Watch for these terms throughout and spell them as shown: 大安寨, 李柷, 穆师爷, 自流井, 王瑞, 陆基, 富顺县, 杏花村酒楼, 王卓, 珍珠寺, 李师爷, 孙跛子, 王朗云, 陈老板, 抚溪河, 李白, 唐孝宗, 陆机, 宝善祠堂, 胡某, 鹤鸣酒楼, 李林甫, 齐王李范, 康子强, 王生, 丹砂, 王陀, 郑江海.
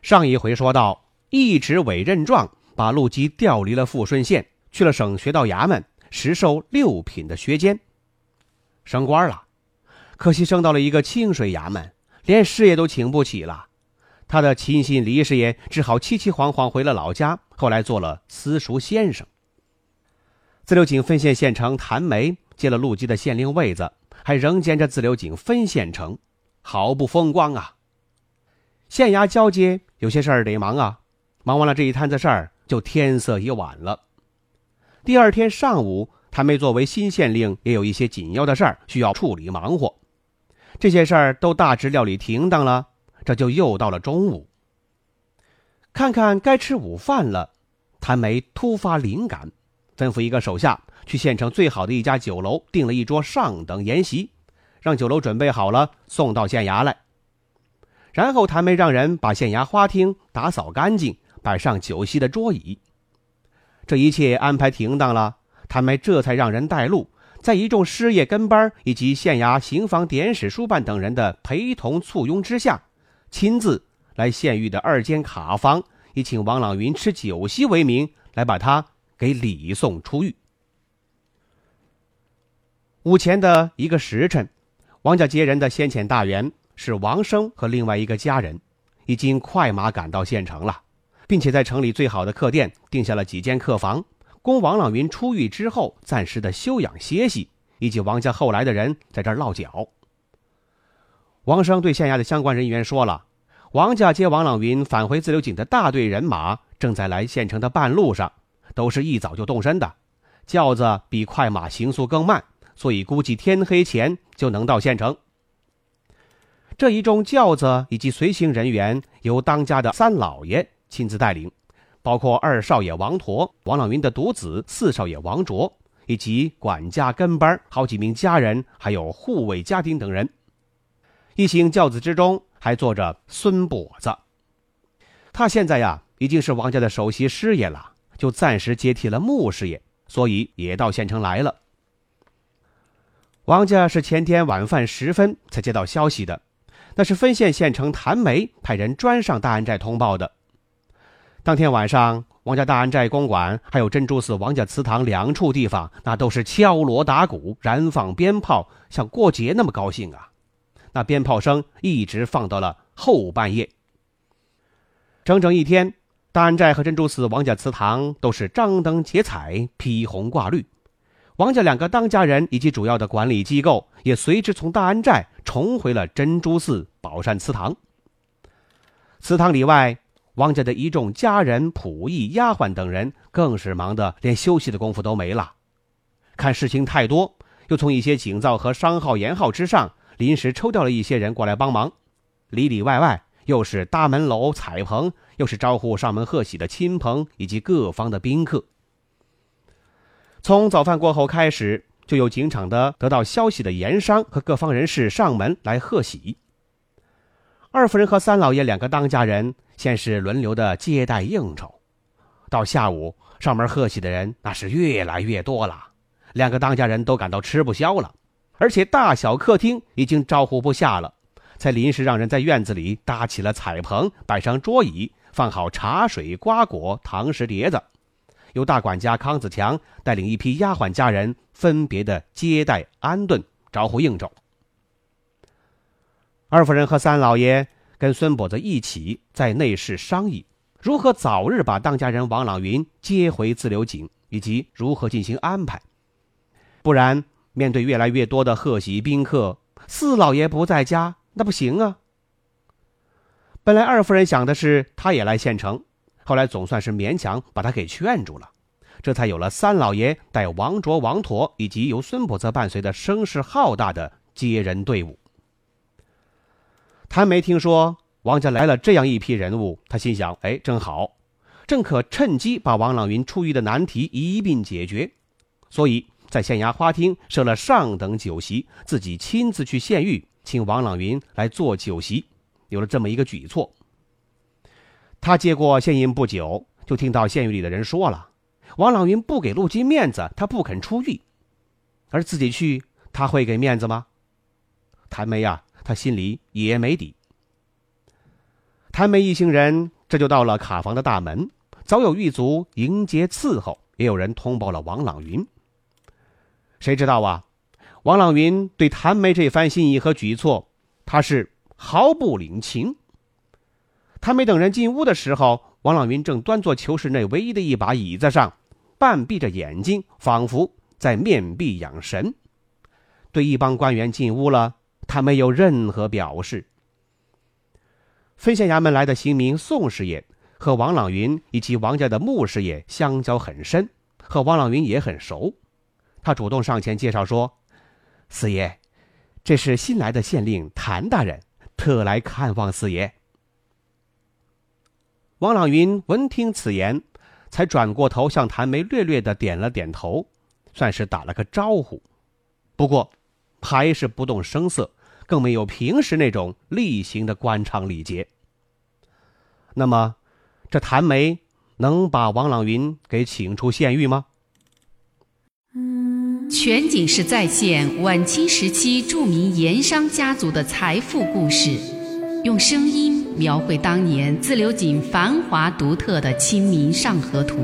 上一回说到，一纸委任状把陆机调离了富顺县，去了省学道衙门实授六品的学监，升官了。可惜升到了一个清水衙门，连师爷都请不起了。他的亲信黎师爷只好凄凄惶惶回了老家，后来做了私塾先生。自流井分县县城谭梅接了陆机的县令位子，还仍兼着自流井分县城，好不风光啊！县衙交接有些事儿得忙啊，忙完了这一摊子事儿，就天色已晚了。第二天上午，谭梅作为新县令也有一些紧要的事儿需要处理忙活，这些事儿都大致料理停当了，这就又到了中午。看看该吃午饭了，谭梅突发灵感，吩咐一个手下去县城最好的一家酒楼订了一桌上等筵席，让酒楼准备好了送到县衙来。然后谭梅让人把县衙花厅打扫干净，摆上酒席的桌椅。这一切安排停当了，谭梅这才让人带路，在一众师爷跟班以及县衙刑房典史书办等人的陪同簇拥之下，亲自来县狱的二间卡房，以请王朗云吃酒席为名，来把他给礼送出狱。午前的一个时辰，王家接人的先遣大员是王生和另外一个家人，已经快马赶到县城了，并且在城里最好的客店订下了几间客房，供王朗云出狱之后暂时的休养歇息，以及王家后来的人在这儿落脚。王生对县衙的相关人员说了，王家接王朗云返回自流井的大队人马正在来县城的半路上，都是一早就动身的，轿子比快马行速更慢，所以估计天黑前就能到县城。这一众轿子以及随行人员由当家的三老爷亲自带领，包括二少爷王陀、王朗云的独子四少爷王卓，以及管家跟班好几名家人，还有护卫家丁等人。一行轿子之中还坐着孙跛子，他现在呀已经是王家的首席师爷了，就暂时接替了穆师爷，所以也到县城来了。王家是前天晚饭时分才接到消息的，那是分县县城谭梅派人专上大安寨通报的。当天晚上，王家大安寨公馆还有珍珠寺王家祠堂两处地方，那都是敲锣打鼓，燃放鞭炮，像过节那么高兴啊。那鞭炮声一直放到了后半夜，整整一天，大安寨和珍珠寺王家祠堂都是张灯结彩，披红挂绿。王家两个当家人以及主要的管理机构也随之从大安寨重回了珍珠寺宝善祠堂。祠堂里外，王家的一众家人、仆役、丫鬟等人更是忙得连休息的功夫都没了。看事情太多，又从一些警造和商号、盐号之上临时抽调了一些人过来帮忙，里里外外又是搭门楼、彩棚，又是招呼上门贺喜的亲朋以及各方的宾客。从早饭过后开始，就有警场的得到消息的盐商和各方人士上门来贺喜。二夫人和三老爷两个当家人先是轮流的接待应酬，到下午上门贺喜的人那是越来越多了，两个当家人都感到吃不消了，而且大小客厅已经招呼不下了，才临时让人在院子里搭起了彩棚，摆上桌椅，放好茶水、瓜果、糖食碟子，由大管家康子强带领一批丫鬟家人分别的接待安顿，招呼应酬。二夫人和三老爷跟孙跛子一起在内室商议，如何早日把当家人王朗云接回自流井，以及如何进行安排。不然面对越来越多的贺喜宾客，四老爷不在家那不行啊。本来二夫人想的是他也来县城，后来总算是勉强把他给劝住了，这才有了三老爷带王卓、王陀以及由孙跛子伴随的声势浩大的接人队伍。谭梅听说王家来了这样一批人物，他心想，哎，正好，正可趁机把王朗云出狱的难题一并解决。所以在县衙花厅设了上等酒席，自己亲自去县狱请王朗云来做酒席，有了这么一个举措。他接过县印不久，就听到县狱里的人说了，王朗云不给陆金面子，他不肯出狱，而自己去，他会给面子吗？谭梅啊，他心里也没底。谭梅一行人这就到了卡房的大门，早有狱卒迎接伺候，也有人通报了王朗云。谁知道啊，王朗云对谭梅这番心意和举措，他是毫不领情。谭梅等人进屋的时候，王朗云正端坐囚室内唯一的一把椅子上，半闭着眼睛，仿佛在面壁养神。对一帮官员进屋了，他没有任何表示。分县衙门来的刑民宋师爷和王朗云以及王家的穆师爷相交很深，和王朗云也很熟。他主动上前介绍说，四爷，这是新来的县令谭大人，特来看望四爷。王朗云闻听此言，才转过头向谭梅略略地点了点头，算是打了个招呼，不过还是不动声色，更没有平时那种例行的官场礼节。那么这谭梅能把王朗云给请出县狱吗？全景式再现晚清时期著名盐商家族的财富故事，用声音描绘当年自流井繁华独特的《清明上河图》。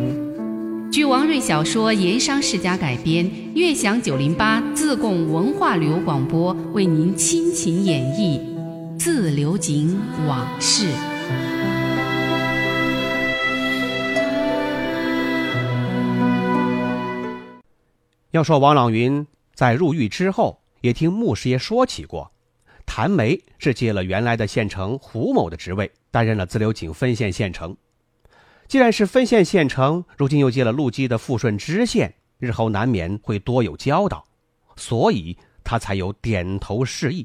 据王瑞小说《盐商世家》改编，悦享908自贡文化旅游广播为您亲情演绎《自流井往事》。要说王朗云在入狱之后，也听穆师爷说起过，谭梅是接了原来的县丞胡某的职位，担任了自流井分县县丞。既然是分县县丞，如今又接了陆基的富顺知县，日后难免会多有交道，所以他才有点头示意，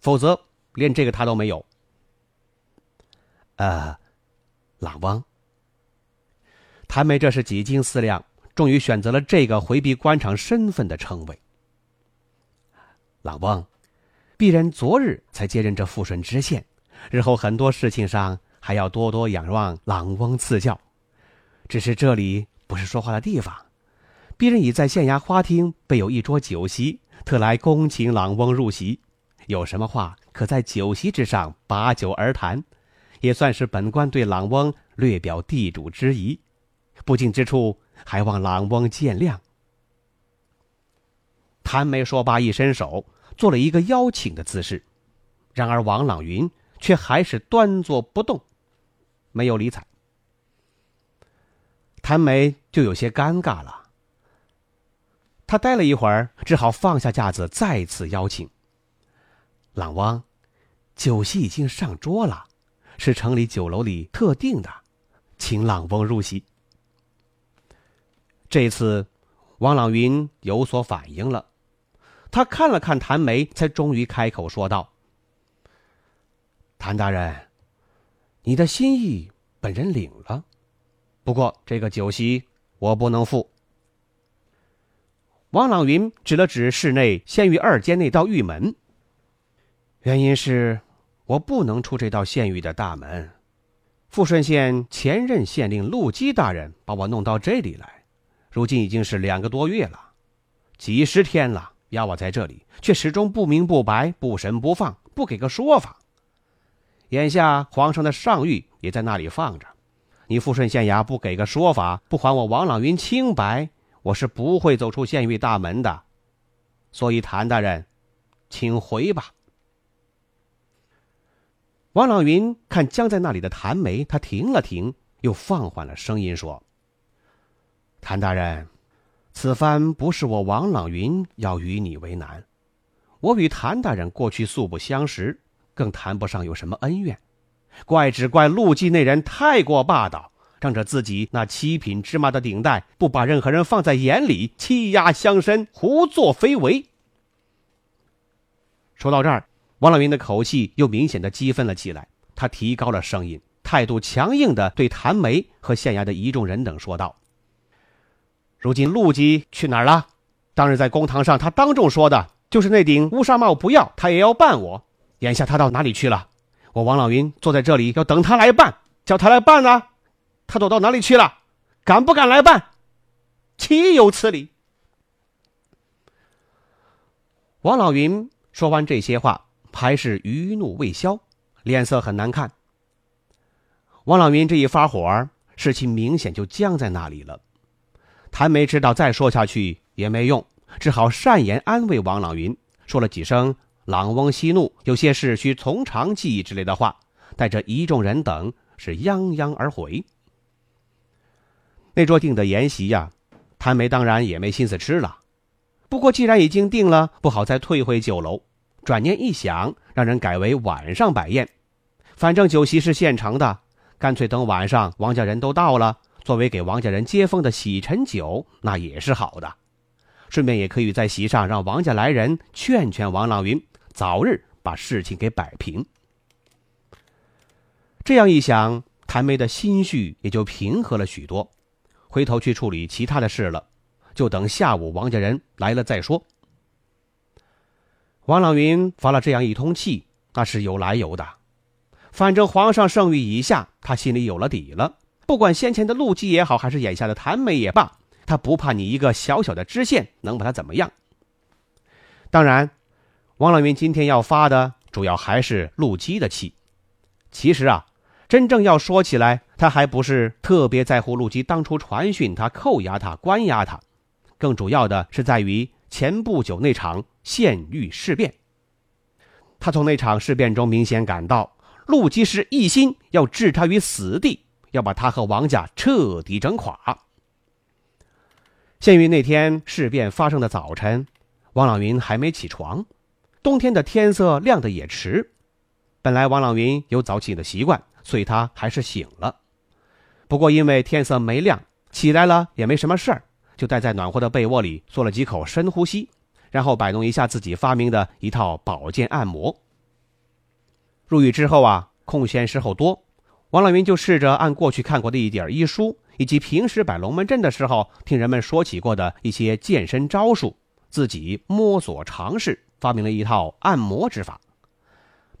否则连这个他都没有。朗翁，谭梅这是几经思量，终于选择了这个回避官场身份的称谓。朗翁，鄙人昨日才接任这富顺知县，日后很多事情上还要多多仰望朗翁赐教。只是这里不是说话的地方，鄙人已在县衙花厅备有一桌酒席，特来恭请朗翁入席，有什么话可在酒席之上把酒而谈，也算是本官对朗翁略表地主之谊，不敬之处还望朗翁见谅。谭梅说罢一伸手，做了一个邀请的姿势，然而王朗云却还是端坐不动，没有理睬。谭梅就有些尴尬了，他待了一会儿，只好放下架子，再次邀请。朗翁，酒席已经上桌了，是城里酒楼里特定的，请朗翁入席。这次王朗云有所反应了，他看了看谭梅，才终于开口说道，谭大人，你的心意本人领了，不过这个酒席我不能赴。王朗云指了指室内县狱二间那道狱门，原因是我不能出这道县狱的大门，富顺县前任县令陆基大人把我弄到这里来，如今已经是2个多月了，几十天了，压我在这里，却始终不明不白，不神不放，不给个说法。眼下皇上的上谕也在那里放着，你富顺县衙不给个说法，不还我王朗云清白，我是不会走出县狱大门的。所以谭大人，请回吧。王朗云看僵在那里的谭梅，他停了停，又放缓了声音说，谭大人，此番不是我王朗云要与你为难，我与谭大人过去素不相识，更谈不上有什么恩怨，怪只怪陆记那人太过霸道，仗着自己那7品芝麻的顶戴，不把任何人放在眼里，欺压乡绅，胡作非为。说到这儿，王朗云的口气又明显的激愤了起来，他提高了声音，态度强硬地对谭梅和县衙的一众人等说道：“如今陆基去哪儿了？当日在公堂上他当众说的就是那顶乌纱帽不要，他也要办我。眼下他到哪里去了？我王朗云坐在这里要等他来办，叫他来办呢，他躲到哪里去了？敢不敢来办？岂有此理！”王朗云说完这些话，还是余怒未消，脸色很难看。王朗云这一发火，事情明显就僵在那里了。谭梅知道再说下去也没用，只好善言安慰王朗云，说了几声朗翁息怒，有些事需从长计议之类的话，带着一众人等是泱泱而回。那桌定的筵席呀，谭梅当然也没心思吃了，不过既然已经定了，不好再退回酒楼。转念一想，让人改为晚上摆宴，反正酒席是现成的，干脆等晚上王家人都到了，作为给王家人接风的洗尘酒，那也是好的。顺便也可以在席上让王家来人劝劝王朗云，早日把事情给摆平。这样一想，谭梅的心绪也就平和了许多，回头去处理其他的事了，就等下午王家人来了再说。王朗云发了这样一通气，那是有来由的。反正皇上圣谕已下，他心里有了底了，不管先前的陆基也好，还是眼下的谭梅也罢，他不怕你一个小小的知县能把他怎么样。当然，王朗云今天要发的主要还是陆基的气。其实啊，真正要说起来，他还不是特别在乎陆基当初传讯他、扣押他、关押他，更主要的是在于前不久那场县狱事变。他从那场事变中明显感到，陆基是一心要置他于死地，要把他和王家彻底整垮。县狱那天事变发生的早晨，王朗云还没起床，冬天的天色亮得也迟。本来王朗云有早起的习惯，所以他还是醒了。不过因为天色没亮，起来了也没什么事儿，就待在暖和的被窝里做了几口深呼吸，然后摆弄一下自己发明的一套保健按摩。入狱之后啊，空闲时候多，王朗云就试着按过去看过的一点医书，以及平时摆龙门阵的时候听人们说起过的一些健身招数，自己摸索尝试，发明了一套按摩之法。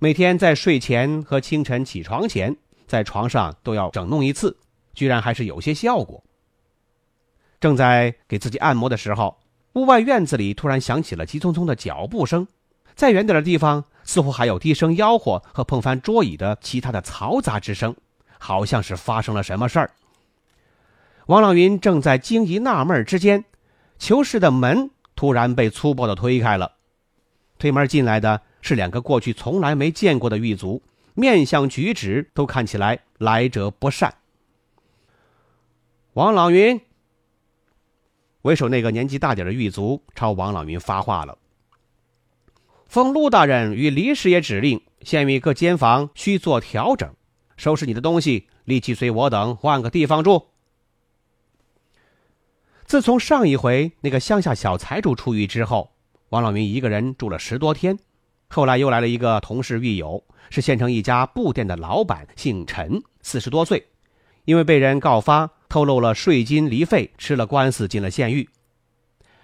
每天在睡前和清晨起床前，在床上都要整弄一次，居然还是有些效果。正在给自己按摩的时候，屋外院子里突然响起了急匆匆的脚步声，在远点的地方似乎还有低声吆喝和碰翻桌椅的其他的嘈杂之声，好像是发生了什么事儿。王朗云正在惊疑纳闷之间，囚室的门突然被粗暴地推开了。推门进来的是两个过去从来没见过的狱卒，面相举止都看起来来者不善。王朗云，为首那个年纪大点的狱卒朝王朗云发话了：“奉陆大人与李师爷指令，县狱各监房需做调整，收拾你的东西，立即随我等换个地方住。”自从上一回那个乡下小财主出狱之后，王朗云一个人住了10多天，后来又来了一个同事狱友，是县城一家布店的老板，姓陈，40多岁，因为被人告发透露了税金离费，吃了官司，进了县狱。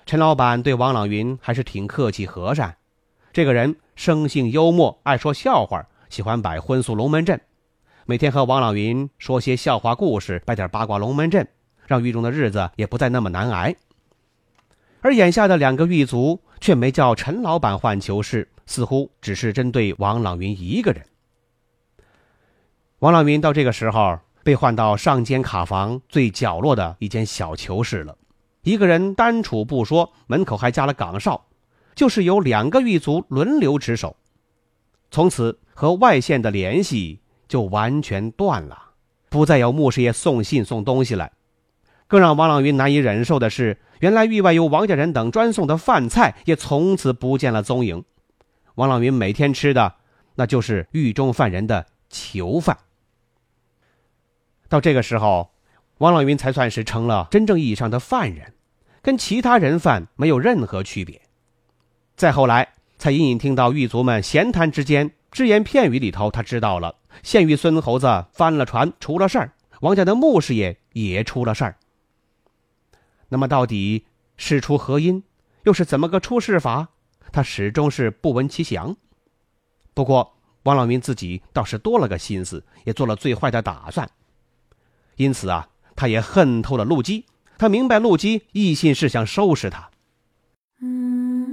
陈老板对王朗云还是挺客气和善，这个人生性幽默，爱说笑话，喜欢摆荤素龙门阵，每天和王朗云说些笑话故事，摆点八卦龙门阵，让狱中的日子也不再那么难挨。而眼下的两个狱卒却没叫陈老板换囚室，似乎只是针对王朗云一个人。王朗云到这个时候被换到上间卡房最角落的一间小囚室了，一个人单处不说，门口还加了岗哨，就是由2个狱卒轮流值守。从此和外县的联系就完全断了，不再有牧师爷送信送东西来。更让王朗云难以忍受的是，原来狱外由王家人等专送的饭菜也从此不见了踪影。王朗云每天吃的那就是狱中犯人的囚饭。到这个时候，王朗云才算是成了真正意义上的犯人，跟其他人犯没有任何区别。再后来才隐隐听到狱卒们闲谈之间只言片语里头他知道了县狱孙猴子翻了船出了事儿，王家的穆师爷也出了事儿。那么到底事出何因，又是怎么个出事法，他始终是不闻其详。不过王老民自己倒是多了个心思，也做了最坏的打算。因此啊，他也恨透了陆基，他明白陆基一心是想收拾他。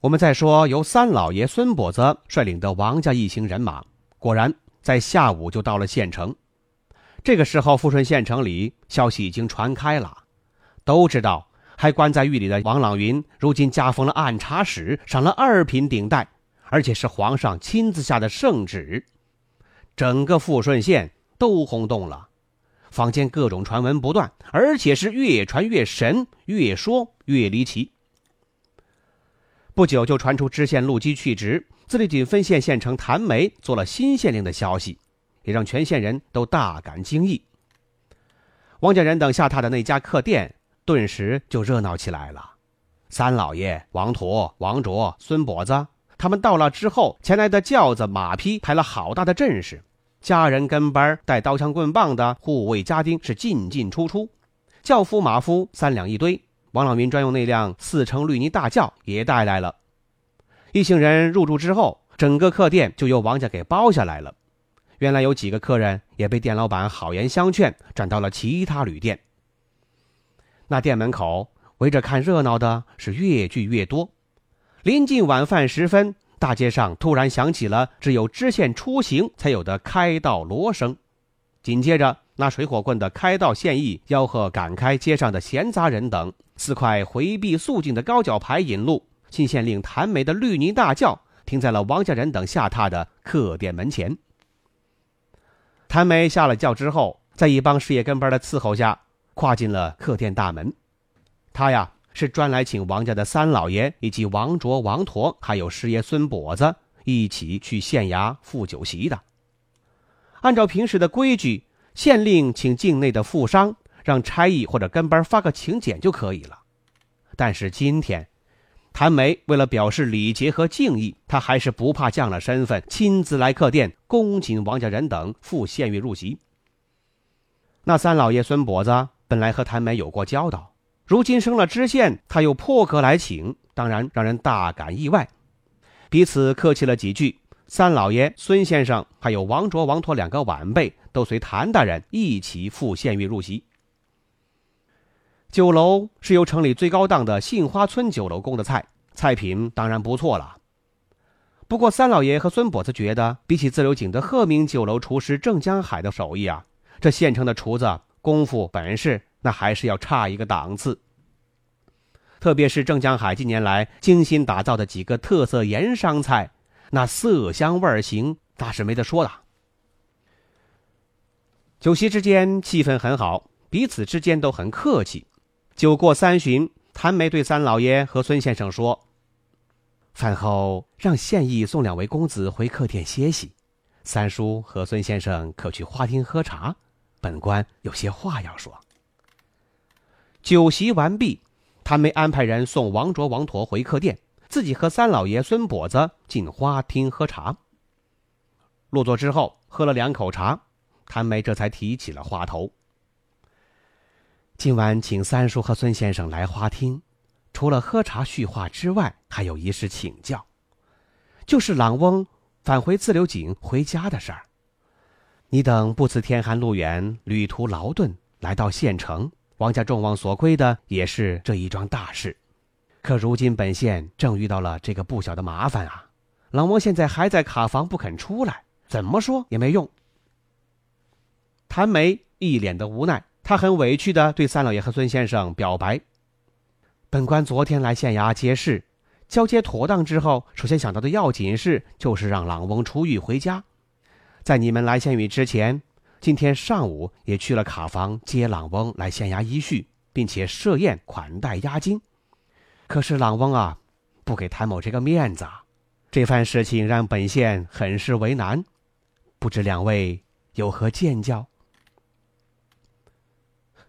我们再说由三老爷孙跛子率领的王家一行人马，果然在下午就到了县城。这个时候富顺县城里消息已经传开了，都知道还关在狱里的王朗云如今加封了按察使，赏了2品顶戴，而且是皇上亲自下的圣旨。整个富顺县都轰动了，坊间各种传闻不断，而且是越传越神，越说越离奇。不久就传出知县陆基去职，自流井分县县城谭梅做了新县令的消息，也让全县人都大感惊异。王家人等下榻的那家客店顿时就热闹起来了。三老爷、王陀、王卓、孙跛子他们到了之后，前来的轿子马匹排了好大的阵势，家人跟班带刀枪棍棒的护卫家丁是进进出出，轿夫马夫三两一堆。王老民专用那辆4乘绿泥大轿也带来了。一行人入住之后，整个客店就由王家给包下来了。原来有几个客人也被店老板好言相劝，转到了其他旅店。那店门口围着看热闹的是越聚越多。临近晚饭时分，大街上突然响起了只有知县出行才有的开道锣声，紧接着拿水火棍的开道县役吆喝赶开街上的闲杂人等，4块回避肃静的高脚牌引路，新县令谭梅的绿泥大轿停在了王家人等下榻的客店门前。谭梅下了轿之后，在一帮事业跟班的伺候下跨进了客店大门。他呀是专来请王家的三老爷以及王卓、王陀还有师爷孙跛子一起去县衙赴酒席的。按照平时的规矩，县令请境内的富商，让差役或者跟班发个请柬就可以了。但是今天谭梅为了表示礼节和敬意，他还是不怕降了身份，亲自来客店恭请王家人等赴县狱入席。那三老爷孙跛子本来和谭梅有过交道，如今升了知县，他又破格来请，当然让人大感意外。彼此客气了几句，三老爷孙先生还有王卓、王陀2个晚辈都随谭大人一起赴县狱入席。酒楼是由城里最高档的杏花村酒楼供的菜，菜品当然不错了。不过三老爷和孙跛子觉得，比起自流井的鹤鸣酒楼厨师郑江海的手艺啊，这县城的厨子功夫本事那还是要差一个档次。特别是郑江海近年来精心打造的几个特色盐商菜，那色香味形那是没得说的。酒席之间气氛很好，彼此之间都很客气。酒过3巡，谭梅对三老爷和孙先生说，饭后让县役送2位公子回客店歇息，三叔和孙先生可去花厅喝茶，本官有些话要说。酒席完毕，谭梅安排人送王卓、王陀回客店，自己和三老爷孙跛子进花厅喝茶。落座之后喝了2口茶，谭梅这才提起了话头。今晚请三叔和孙先生来花厅，除了喝茶叙话之外，还有一事请教，就是朗翁返回自流井回家的事儿。你等不辞天寒路远，旅途劳顿来到县城，王家众望所归的也是这一桩大事。可如今本县正遇到了这个不小的麻烦啊，朗翁现在还在卡房不肯出来，怎么说也没用。谭梅一脸的无奈，他很委屈地对三老爷和孙先生表白，本官昨天来县衙接事，交接妥当之后，首先想到的要紧事就是让朗翁出狱回家。在你们来县狱之前，今天上午也去了卡房接朗翁来县衙依序，并且设宴款待押金。可是朗翁啊，不给谭某这个面子，这番事情让本县很是为难，不知两位有何见教？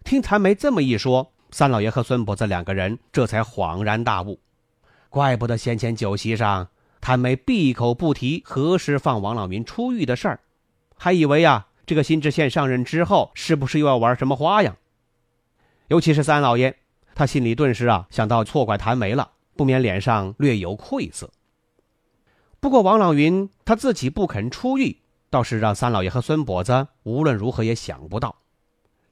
听谭梅这么一说，三老爷和孙伯子两个人这才恍然大悟，怪不得先前酒席上谭梅闭口不提何时放王老民出狱的事儿，还以为啊，这个新知县上任之后是不是又要玩什么花样？尤其是三老爷，他心里顿时啊想到错怪谭梅了，不免脸上略有愧色。不过王老民他自己不肯出狱，倒是让三老爷和孙跛子无论如何也想不到，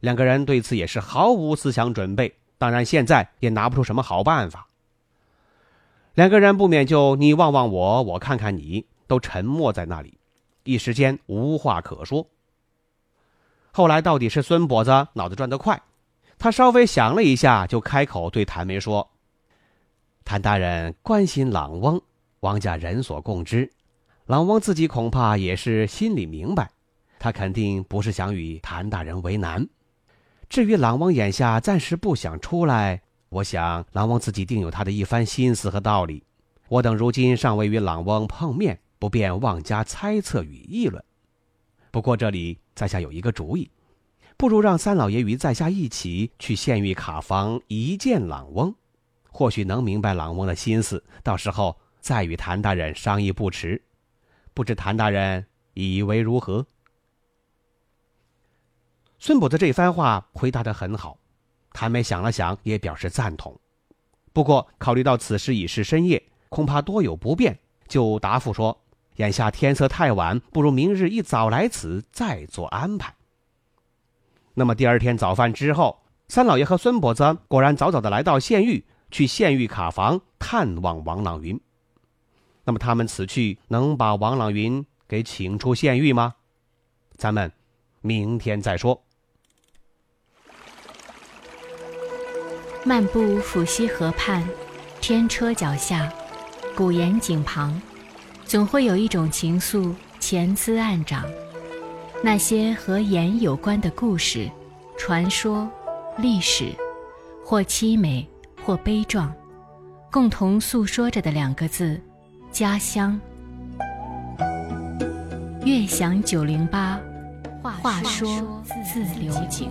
两个人对此也是毫无思想准备，当然现在也拿不出什么好办法。两个人不免就你望望我，我看看你，都沉默在那里，一时间无话可说。后来到底是孙跛子脑子转得快，他稍微想了一下，就开口对谭梅说：“谭大人关心朗翁，王家人所共知，朗翁自己恐怕也是心里明白，他肯定不是想与谭大人为难。至于朗翁眼下暂时不想出来，我想朗翁自己定有他的一番心思和道理，我等如今尚未与朗翁碰面，不便妄加猜测与议论。不过这里在下有一个主意，不如让三老爷与在下一起去县狱卡房一见朗翁，或许能明白朗翁的心思，到时候再与谭大人商议不迟。不知谭大人以为如何？”孙跛子这番话回答得很好，谭梅想了想，也表示赞同。不过考虑到此时已是深夜，恐怕多有不便，就答复说：“眼下天色太晚，不如明日一早来此再做安排。”那么第二天早饭之后，三老爷和孙跛子果然早早的来到县狱，去县狱卡房探望王朗云。那么他们此去能把王朗云给请出县狱吗？咱们明天再说。漫步抚溪河畔，天车脚下，古岩井旁，总会有一种情愫潜滋暗长。那些和盐有关的故事、传说、历史，或凄美或悲壮，共同诉说着的两个字：家乡。悦享908，话说自流井。